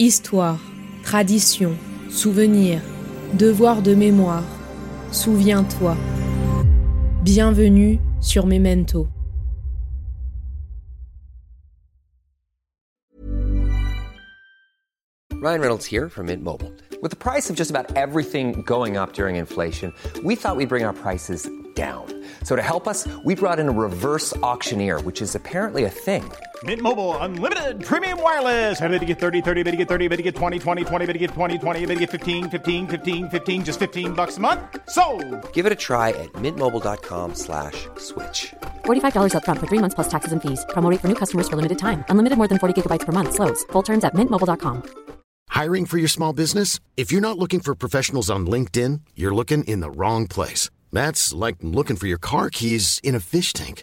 Histoire, tradition, souvenir, devoir de mémoire, souviens-toi. Bienvenue sur Memento. Ryan Reynolds here from Mint Mobile. With the price of just about everything going up during inflation, we thought we'd bring our prices down. So to help us, we brought in a reverse auctioneer, which is apparently a thing. Mint Mobile Unlimited Premium Wireless. How to get 30, 30, how to get 30, how to get 20, 20, 20, how to get 20, 20, how to get 15, 15, 15, 15, just $15 a month? Sold! Give it a try at mintmobile.com/switch. $45 up front for 3 months plus taxes and fees. Promo rate for new customers for limited time. Unlimited more than 40 gigabytes per month. Slows full terms at mintmobile.com. Hiring for your small business? If you're not looking for professionals on LinkedIn, you're looking in the wrong place. That's like looking for your car keys in a fish tank.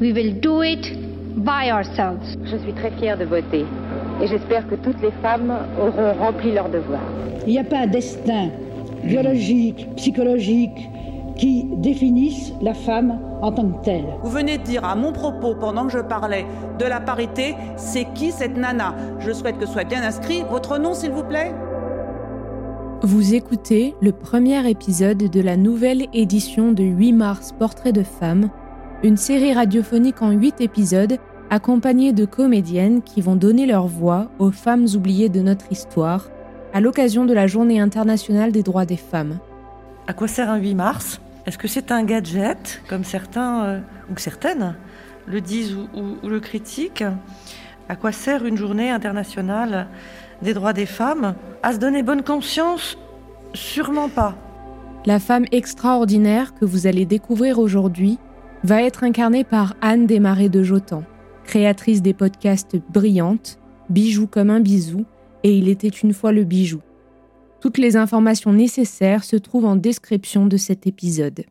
we will do it by ourselves. Je suis très fière de voter et j'espère que toutes les femmes auront rempli leur devoir. Il n'y a pas un destin biologique, psychologique qui définisse la femme en tant que telle. Vous venez de dire à mon propos, pendant que je parlais de la parité, c'est qui cette nana ? Je souhaite que soit bien inscrit votre nom, s'il vous plaît. Vous écoutez le premier épisode de la nouvelle édition de 8 mars Portrait de femme, une série radiophonique en 8 épisodes accompagnée de comédiennes qui vont donner leur voix aux femmes oubliées de notre histoire à l'occasion de la Journée internationale des droits des femmes. À quoi sert un 8 mars ? Est-ce que c'est un gadget, comme certains ou certaines le disent ou le critiquent ? À quoi sert une Journée internationale des droits des femmes, à se donner bonne conscience, sûrement pas. La femme extraordinaire que vous allez découvrir aujourd'hui va être incarnée par Anne Desmarais de Jotan, créatrice des podcasts Brillantes, Bijoux comme un bisou et Il était une fois le bijou. Toutes les informations nécessaires se trouvent en description de cet épisode.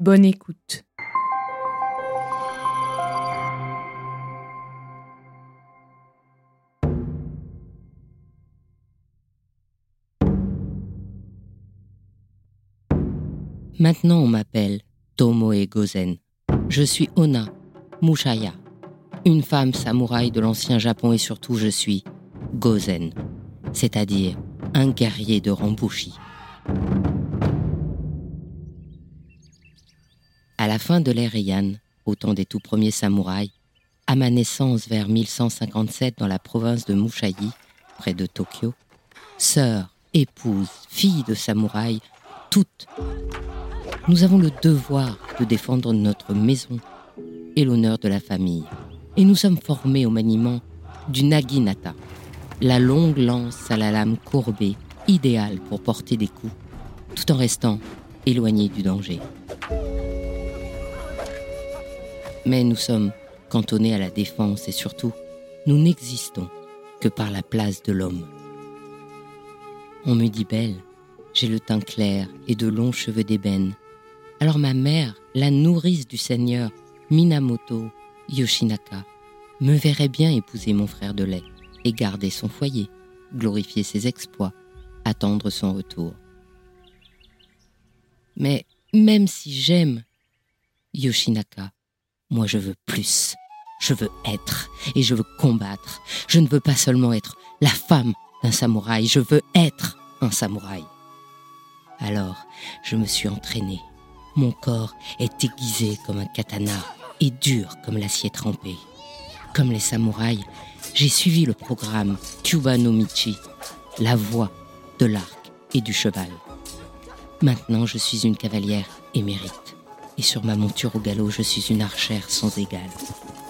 Bonne écoute. Maintenant, on m'appelle Tomoe Gozen. Je suis Ona Mushaya, une femme samouraï de l'ancien Japon et surtout je suis Gozen, c'est-à-dire un guerrier de Rambushi. À la fin de l'ère Heian, au temps des tout premiers samouraïs, à ma naissance vers 1157 dans la province de Mushahi, près de Tokyo, sœur, épouse, fille de samouraï, toutes, nous avons le devoir de défendre notre maison et l'honneur de la famille. Et nous sommes formés au maniement du naginata, la longue lance à la lame courbée, idéale pour porter des coups, tout en restant éloignés du danger. Mais nous sommes cantonnés à la défense et surtout, nous n'existons que par la place de l'homme. On me dit belle, j'ai le teint clair et de longs cheveux d'ébène. Alors ma mère, la nourrice du seigneur Minamoto Yoshinaka, me verrait bien épouser mon frère de lait et garder son foyer, glorifier ses exploits, attendre son retour. Mais même si j'aime Yoshinaka, moi je veux plus. Je veux être et je veux combattre. Je ne veux pas seulement être la femme d'un samouraï, je veux être un samouraï. Alors, je me suis entraînée. Mon corps est aiguisé comme un katana et dur comme l'acier trempé. Comme les samouraïs, j'ai suivi le programme Tsubanomichi, la voie de l'arc et du cheval. Maintenant, je suis une cavalière émérite. Et sur ma monture au galop, je suis une archère sans égale.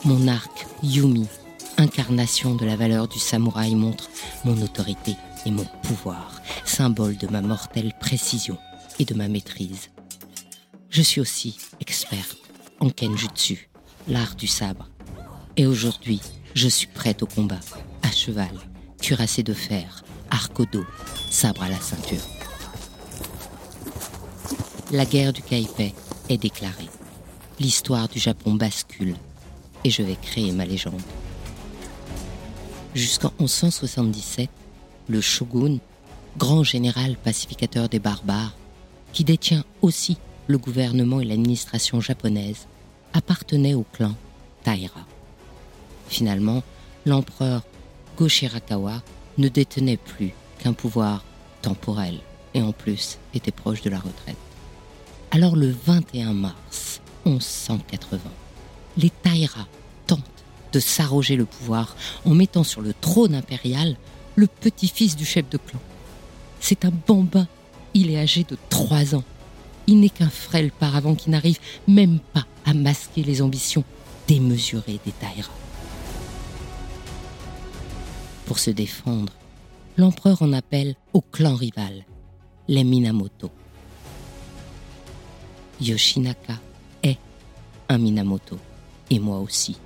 Mon arc Yumi, incarnation de la valeur du samouraï, montre mon autorité et mon pouvoir, symbole de ma mortelle précision et de ma maîtrise. Je suis aussi experte en kenjutsu, l'art du sabre. Et aujourd'hui, je suis prête au combat, à cheval, cuirassé de fer, arc au dos, sabre à la ceinture. La guerre du Kaipei est déclarée. L'histoire du Japon bascule et je vais créer ma légende. Jusqu'en 1177, le shogun, grand général pacificateur des barbares, qui détient aussi le gouvernement et l'administration japonaise, appartenait au clan Taira. Finalement, l'empereur Goshirakawa ne détenait plus qu'un pouvoir temporel et en plus était proche de la retraite. Alors le 21 mars 1180, les Taira tentent de s'arroger le pouvoir en mettant sur le trône impérial le petit-fils du chef de clan. C'est un bambin, il est âgé de 3 ans. Il n'est qu'un frêle paravent qui n'arrive même pas à masquer les ambitions démesurées des Taira. Pour se défendre, l'empereur en appelle au clan rival, les Minamoto. Yoshinaka est un Minamoto, et moi aussi.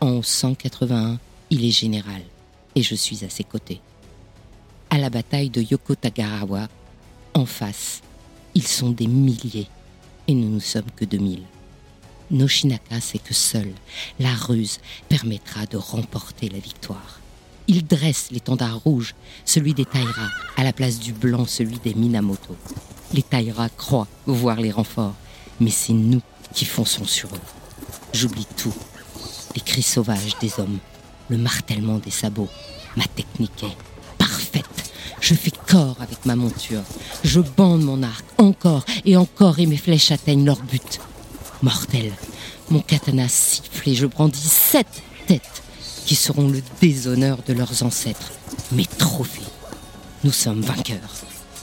En 1181, il est général, et je suis à ses côtés. À la bataille de Yoko Tagarawa, en face, ils sont des milliers, et nous ne sommes que 2000. Yoshinaka sait que seule la ruse permettra de remporter la victoire. Il dresse l'étendard rouge, celui des Taira, à la place du blanc, celui des Minamoto. Les Taira croient voir les renforts, mais c'est nous qui fonçons sur eux. J'oublie tout. Les cris sauvages des hommes, le martèlement des sabots. Ma technique est parfaite. Je fais corps avec ma monture. Je bande mon arc encore et mes flèches atteignent leur but. Mortel, mon katana siffle et je brandis 7 têtes qui seront le déshonneur de leurs ancêtres, mes trophées. Nous sommes vainqueurs.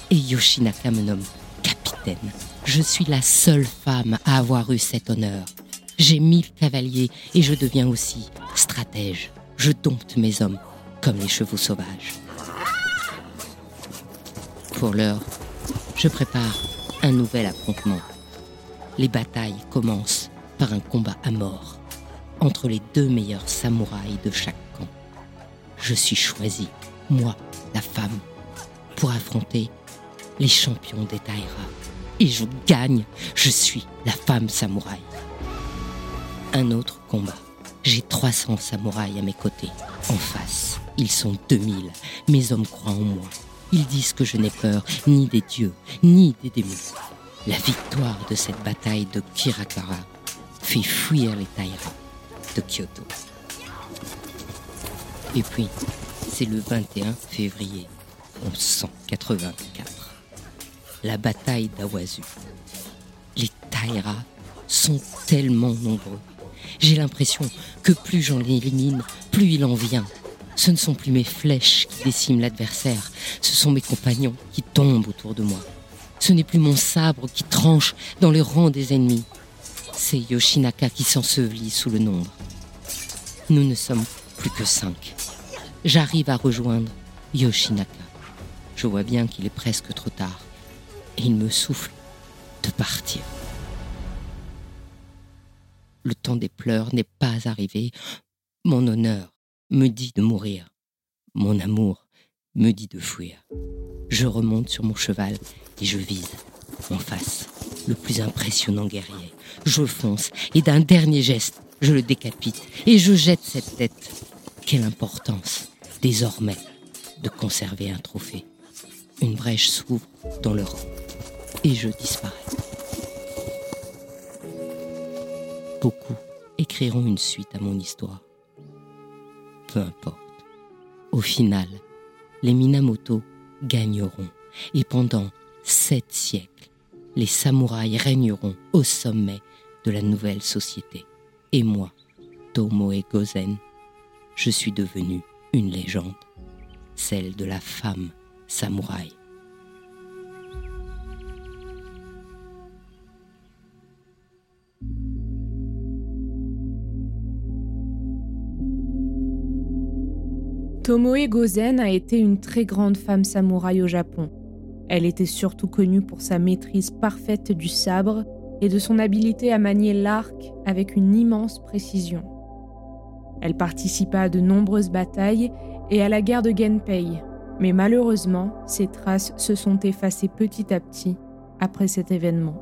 Et Yoshinaka me nomme capitaine. Je suis la seule femme à avoir eu cet honneur. J'ai 1000 cavaliers et je deviens aussi stratège. Je dompte mes hommes comme les chevaux sauvages. Pour l'heure, je prépare un nouvel affrontement. Les batailles commencent par un combat à mort entre les 2 meilleurs samouraïs de chaque camp. Je suis choisie, moi, la femme, pour affronter les champions des Taira. Et je gagne, je suis la femme samouraï. Un autre combat. J'ai 300 samouraïs à mes côtés. En face, ils sont 2000. Mes hommes croient en moi. Ils disent que je n'ai peur ni des dieux, ni des démons. La victoire de cette bataille de Kirakara fait fuir les Taira de Kyoto. Et puis, c'est le 21 février 1184. La bataille d'Awazu. Les Taira sont tellement nombreux. J'ai l'impression que plus j'en élimine, plus il en vient. Ce ne sont plus mes flèches qui déciment l'adversaire, ce sont mes compagnons qui tombent autour de moi. Ce n'est plus mon sabre qui tranche dans les rangs des ennemis. C'est Yoshinaka qui s'ensevelit sous le nombre. Nous ne sommes plus que 5. J'arrive à rejoindre Yoshinaka. Je vois bien qu'il est presque trop tard. Et il me souffle de partir. Le temps des pleurs n'est pas arrivé. Mon honneur me dit de mourir. Mon amour me dit de fuir. Je remonte sur mon cheval et je vise. En face, le plus impressionnant guerrier. Je fonce et d'un dernier geste, je le décapite et je jette cette tête. Quelle importance, désormais, de conserver un trophée. Une brèche s'ouvre dans le rang et je disparais. Beaucoup écriront une suite à mon histoire. Peu importe. Au final, les Minamoto gagneront et pendant 7 siècles, les samouraïs régneront au sommet de la nouvelle société. Et moi, Tomoe Gozen, je suis devenue une légende, celle de la femme samouraï. Tomoe Gozen a été une très grande femme samouraï au Japon. Elle était surtout connue pour sa maîtrise parfaite du sabre et de son habileté à manier l'arc avec une immense précision. Elle participa à de nombreuses batailles et à la guerre de Genpei, mais malheureusement, ses traces se sont effacées petit à petit après cet événement.